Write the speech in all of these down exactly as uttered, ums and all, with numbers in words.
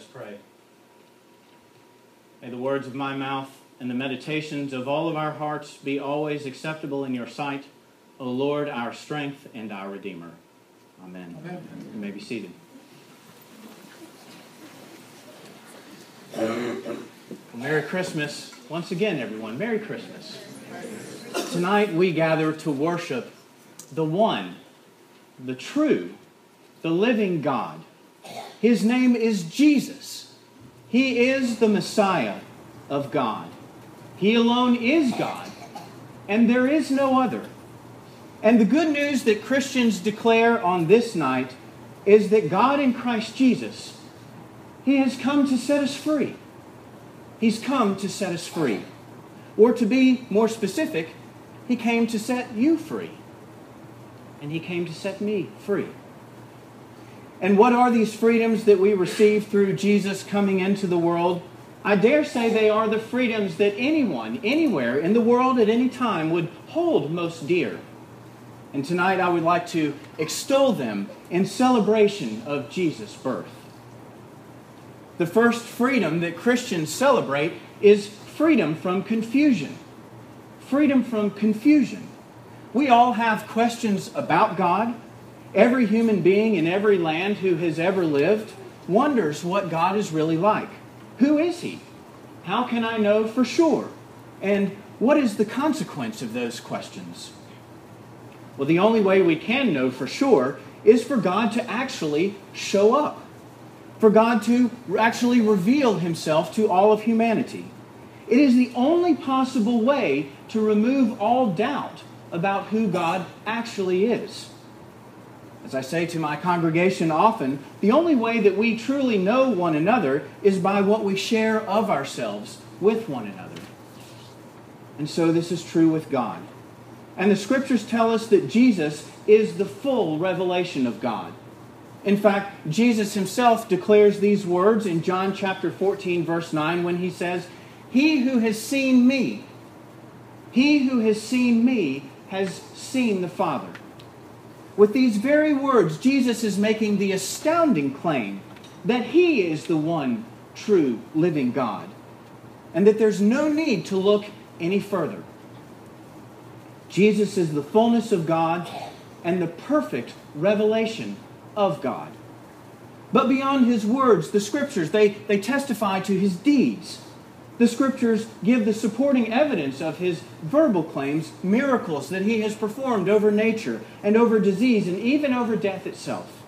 Let's pray. May the words of my mouth and the meditations of all of our hearts be always acceptable in your sight, O Lord, our strength and our Redeemer. Amen. Amen. You may be seated. Well, Merry Christmas. Once again, everyone, Merry Christmas. Tonight we gather to worship the one, the true, the living God. His name is Jesus. He is the Messiah of God. He alone is God, and there is no other. And the good news that Christians declare on this night is that God in Christ Jesus, He has come to set us free. He's come to set us free. Or to be more specific, He came to set you free. And He came to set me free. And what are these freedoms that we receive through Jesus coming into the world? I dare say they are the freedoms that anyone, anywhere in the world at any time would hold most dear. And tonight I would like to extol them in celebration of Jesus' birth. The first freedom that Christians celebrate is freedom from confusion. Freedom from confusion. We all have questions about God. Every human being in every land who has ever lived wonders what God is really like. Who is He? How can I know for sure? And what is the consequence of those questions? Well, the only way we can know for sure is for God to actually show up, for God to actually reveal Himself to all of humanity. It is the only possible way to remove all doubt about who God actually is. As I say to my congregation often, the only way that we truly know one another is by what we share of ourselves with one another. And so this is true with God. And the Scriptures tell us that Jesus is the full revelation of God. In fact, Jesus Himself declares these words in John chapter fourteen, verse nine, when He says, "He who has seen me, he who has seen me has seen the Father." With these very words, Jesus is making the astounding claim that He is the one true living God, and that there's no need to look any further. Jesus is the fullness of God and the perfect revelation of God. But beyond His words, the Scriptures, they, they testify to His deeds. The Scriptures give the supporting evidence of His verbal claims, miracles that He has performed over nature and over disease and even over death itself.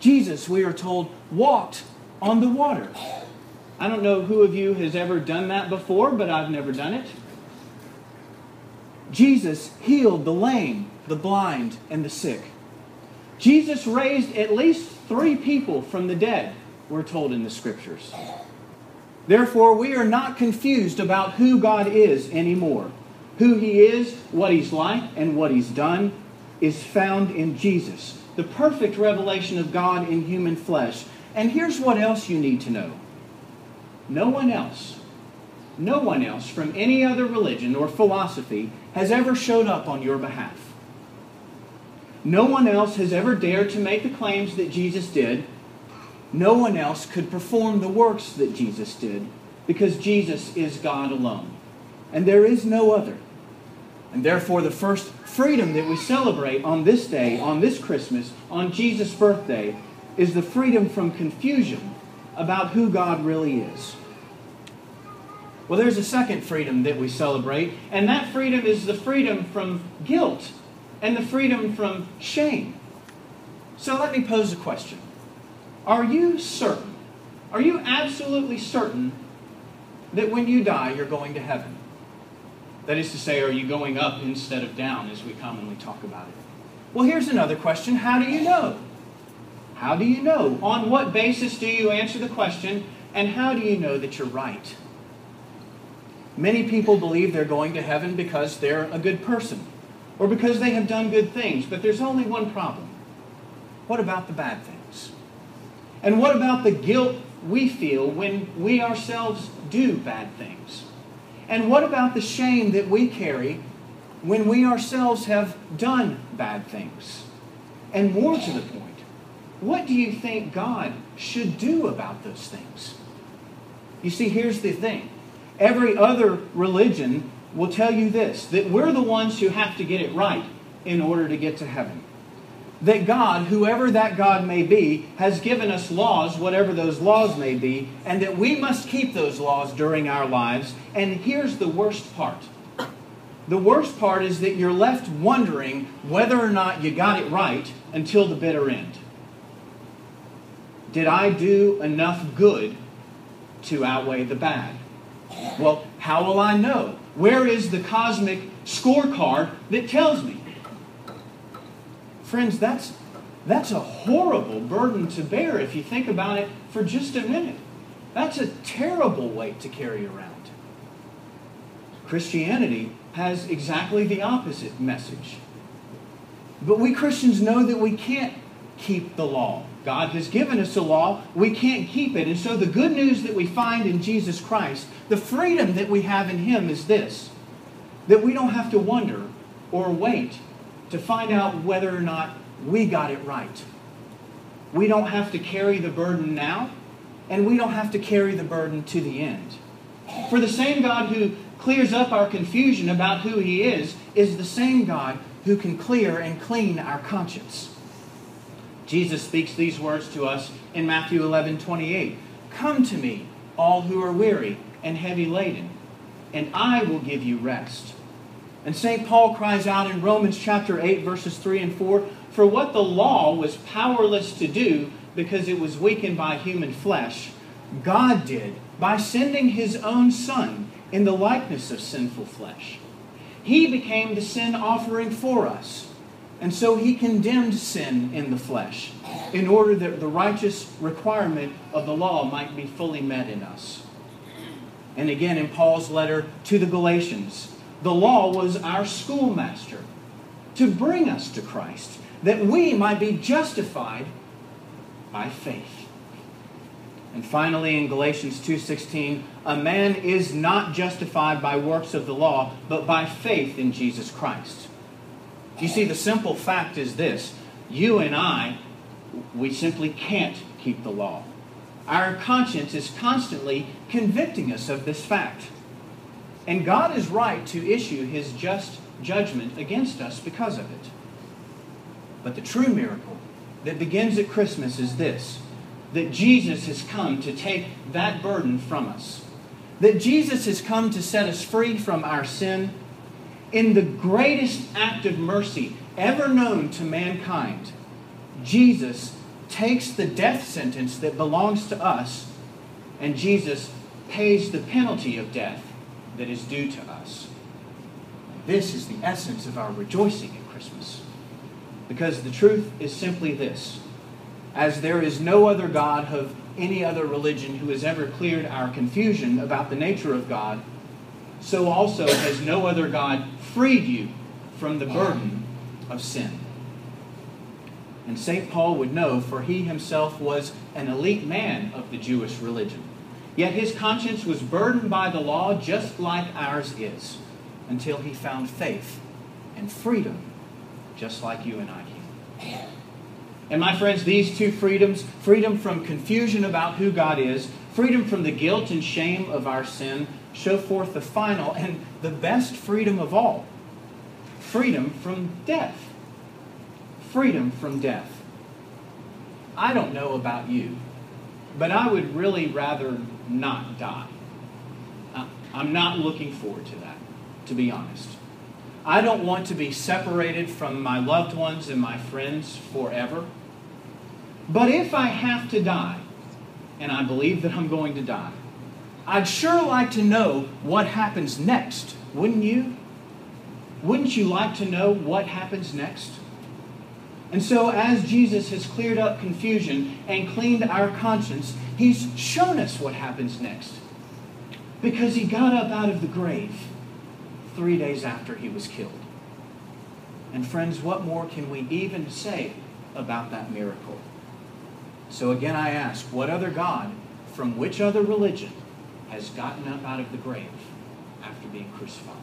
Jesus, we are told, walked on the water. I don't know who of you has ever done that before, but I've never done it. Jesus healed the lame, the blind, and the sick. Jesus raised at least three people from the dead, we're told in the Scriptures. Therefore, we are not confused about who God is anymore. Who He is, what He's like, and what He's done is found in Jesus, the perfect revelation of God in human flesh. And here's what else you need to know. No one else, no one else from any other religion or philosophy has ever showed up on your behalf. No one else has ever dared to make the claims that Jesus did. No one else could perform the works that Jesus did, because Jesus is God alone, and there is no other. And therefore, the first freedom that we celebrate on this day, on this Christmas, on Jesus' birthday, is the freedom from confusion about who God really is. Well, there's a second freedom that we celebrate, and that freedom is the freedom from guilt and the freedom from shame. So let me pose a question. Are you certain, are you absolutely certain that when you die, you're going to heaven? That is to say, are you going up instead of down, as we commonly talk about it? Well, here's another question. How do you know? How do you know? On what basis do you answer the question, and how do you know that you're right? Many people believe they're going to heaven because they're a good person, or because they have done good things, but there's only one problem. What about the bad things? And what about the guilt we feel when we ourselves do bad things? And what about the shame that we carry when we ourselves have done bad things? And more to the point, What do you think God should do about those things? You see, here's the thing. Every other religion will tell you this, that we're the ones who have to get it right in order to get to heaven. That God, whoever that God may be, has given us laws, whatever those laws may be, and that we must keep those laws during our lives. And here's the worst part. The worst part is that you're left wondering whether or not you got it right until the bitter end. Did I do enough good to outweigh the bad? Well, how will I know? Where is the cosmic scorecard that tells me? Friends, that's, that's a horrible burden to bear if you think about it for just a minute. That's a terrible weight to carry around. Christianity has exactly the opposite message. But we Christians know that we can't keep the law. God has given us a law. We can't keep it. And so the good news that we find in Jesus Christ, the freedom that we have in Him is this, that we don't have to wonder or wait to find out whether or not we got it right. We don't have to carry the burden now, and we don't have to carry the burden to the end. For the same God who clears up our confusion about who He is, is the same God who can clear and clean our conscience. Jesus speaks these words to us in Matthew eleven twenty-eight. Come to me, all who are weary and heavy laden, and I will give you rest. And Saint Paul cries out in Romans chapter eight, verses three and four, for what the law was powerless to do because it was weakened by human flesh, God did by sending His own Son in the likeness of sinful flesh. He became the sin offering for us. And so He condemned sin in the flesh in order that the righteous requirement of the law might be fully met in us. And again in Paul's letter to the Galatians, the law was our schoolmaster to bring us to Christ, that we might be justified by faith. And finally in Galatians two sixteen, a man is not justified by works of the law, but by faith in Jesus Christ. You see, the simple fact is this. You and I, we simply can't keep the law. Our conscience is constantly convicting us of this fact. And God is right to issue His just judgment against us because of it. But the true miracle that begins at Christmas is this, that Jesus has come to take that burden from us. That Jesus has come to set us free from our sin in the greatest act of mercy ever known to mankind. Jesus takes the death sentence that belongs to us, and Jesus pays the penalty of death that is due to us. This is the essence of our rejoicing at Christmas, because the truth is simply this. As there is no other God of any other religion who has ever cleared our confusion about the nature of God, so also has no other God freed you from the burden of sin. And Saint Paul would know, for he himself was an elite man of the Jewish religion. Yet his conscience was burdened by the law just like ours is, until he found faith and freedom just like you and I can. And my friends, these two freedoms, freedom from confusion about who God is, freedom from the guilt and shame of our sin, show forth the final and the best freedom of all. Freedom from death. Freedom from death. I don't know about you, but I would really rather not die. I'm not looking forward to that, to be honest. I don't want to be separated from my loved ones and my friends forever. But if I have to die, and I believe that I'm going to die, I'd sure like to know what happens next, wouldn't you? Wouldn't you like to know what happens next? And so as Jesus has cleared up confusion and cleaned our conscience, He's shown us what happens next. Because He got up out of the grave three days after He was killed. And friends, what more can we even say about that miracle? So again I ask, what other God from which other religion has gotten up out of the grave after being crucified?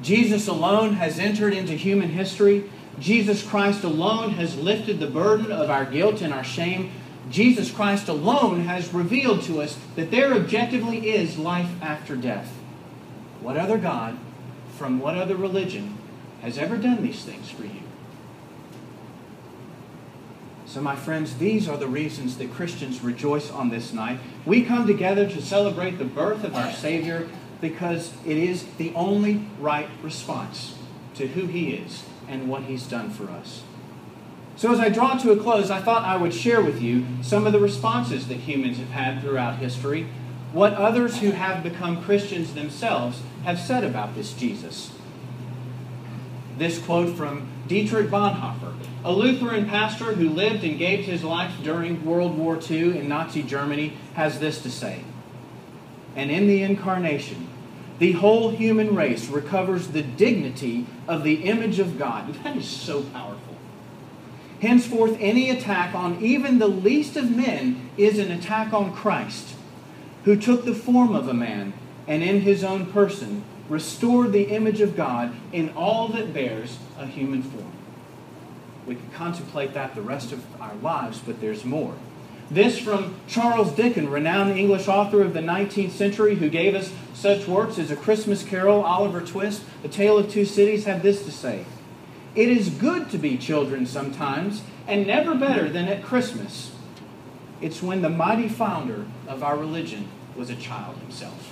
Jesus alone has entered into human history Jesus Christ alone has lifted the burden of our guilt and our shame. Jesus Christ alone has revealed to us that there objectively is life after death. What other God from what other religion has ever done these things for you? So, my friends, these are the reasons that Christians rejoice on this night. We come together to celebrate the birth of our Savior because it is the only right response to who He is and what He's done for us. So as I draw to a close, I thought I would share with you some of the responses that humans have had throughout history, what others who have become Christians themselves have said about this Jesus. This quote from Dietrich Bonhoeffer, a Lutheran pastor who lived and gave his life during World War Two in Nazi Germany, has this to say: "And in the Incarnation, the whole human race recovers the dignity of the image of God." That is so powerful. "Henceforth, any attack on even the least of men is an attack on Christ, who took the form of a man and in his own person restored the image of God in all that bears a human form." We could contemplate that the rest of our lives, but there's more. This from Charles Dickens, renowned English author of the nineteenth century, who gave us such works as A Christmas Carol, Oliver Twist, A Tale of Two Cities, had this to say: "It is good to be children sometimes, and never better than at Christmas. It's when the mighty founder of our religion was a child himself."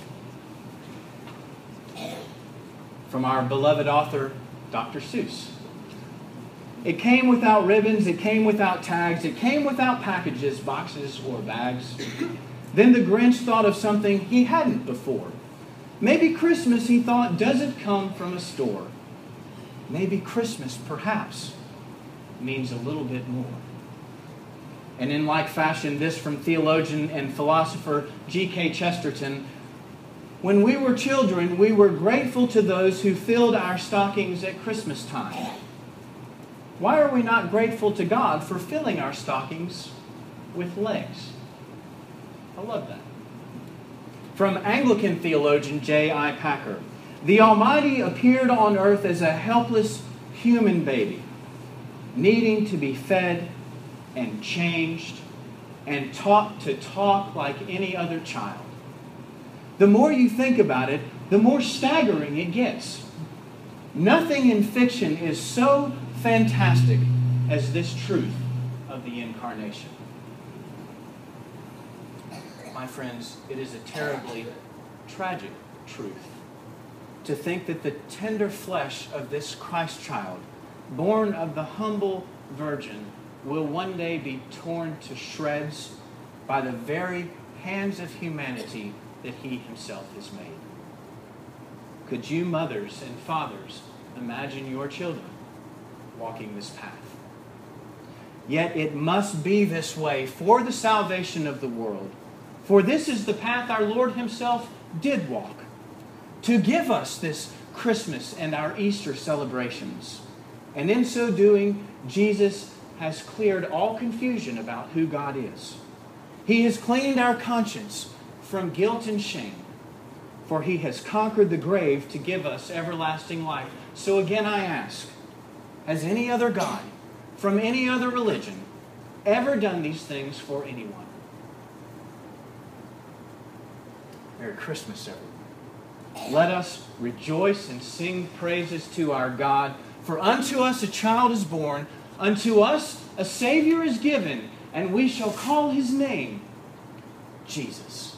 From our beloved author, Doctor Seuss: "It came without ribbons, it came without tags, it came without packages, boxes, or bags. Then the Grinch thought of something he hadn't before. Maybe Christmas, he thought, doesn't come from a store. Maybe Christmas, perhaps, means a little bit more." And in like fashion, this from theologian and philosopher G K Chesterton: "When we were children, we were grateful to those who filled our stockings at Christmas time. Why are we not grateful to God for filling our stockings with legs?" I love that. From Anglican theologian J I Packer: "The Almighty appeared on earth as a helpless human baby, needing to be fed and changed and taught to talk like any other child. The more you think about it, the more staggering it gets. Nothing in fiction is so fantastic as this truth of the Incarnation." My friends, it is a terribly tragic truth to think that the tender flesh of this Christ child, born of the humble virgin, will one day be torn to shreds by the very hands of humanity that He Himself has made. Could you mothers and fathers imagine your children walking this path? Yet it must be this way for the salvation of the world, for this is the path our Lord Himself did walk, to give us this Christmas and our Easter celebrations. And in so doing, Jesus has cleared all confusion about who God is. He has cleaned our conscience from guilt and shame, for He has conquered the grave to give us everlasting life. So again I ask, has any other God from any other religion ever done these things for anyone? Merry Christmas, everyone. Let us rejoice and sing praises to our God. For unto us a child is born, unto us a Savior is given, and we shall call His name Jesus.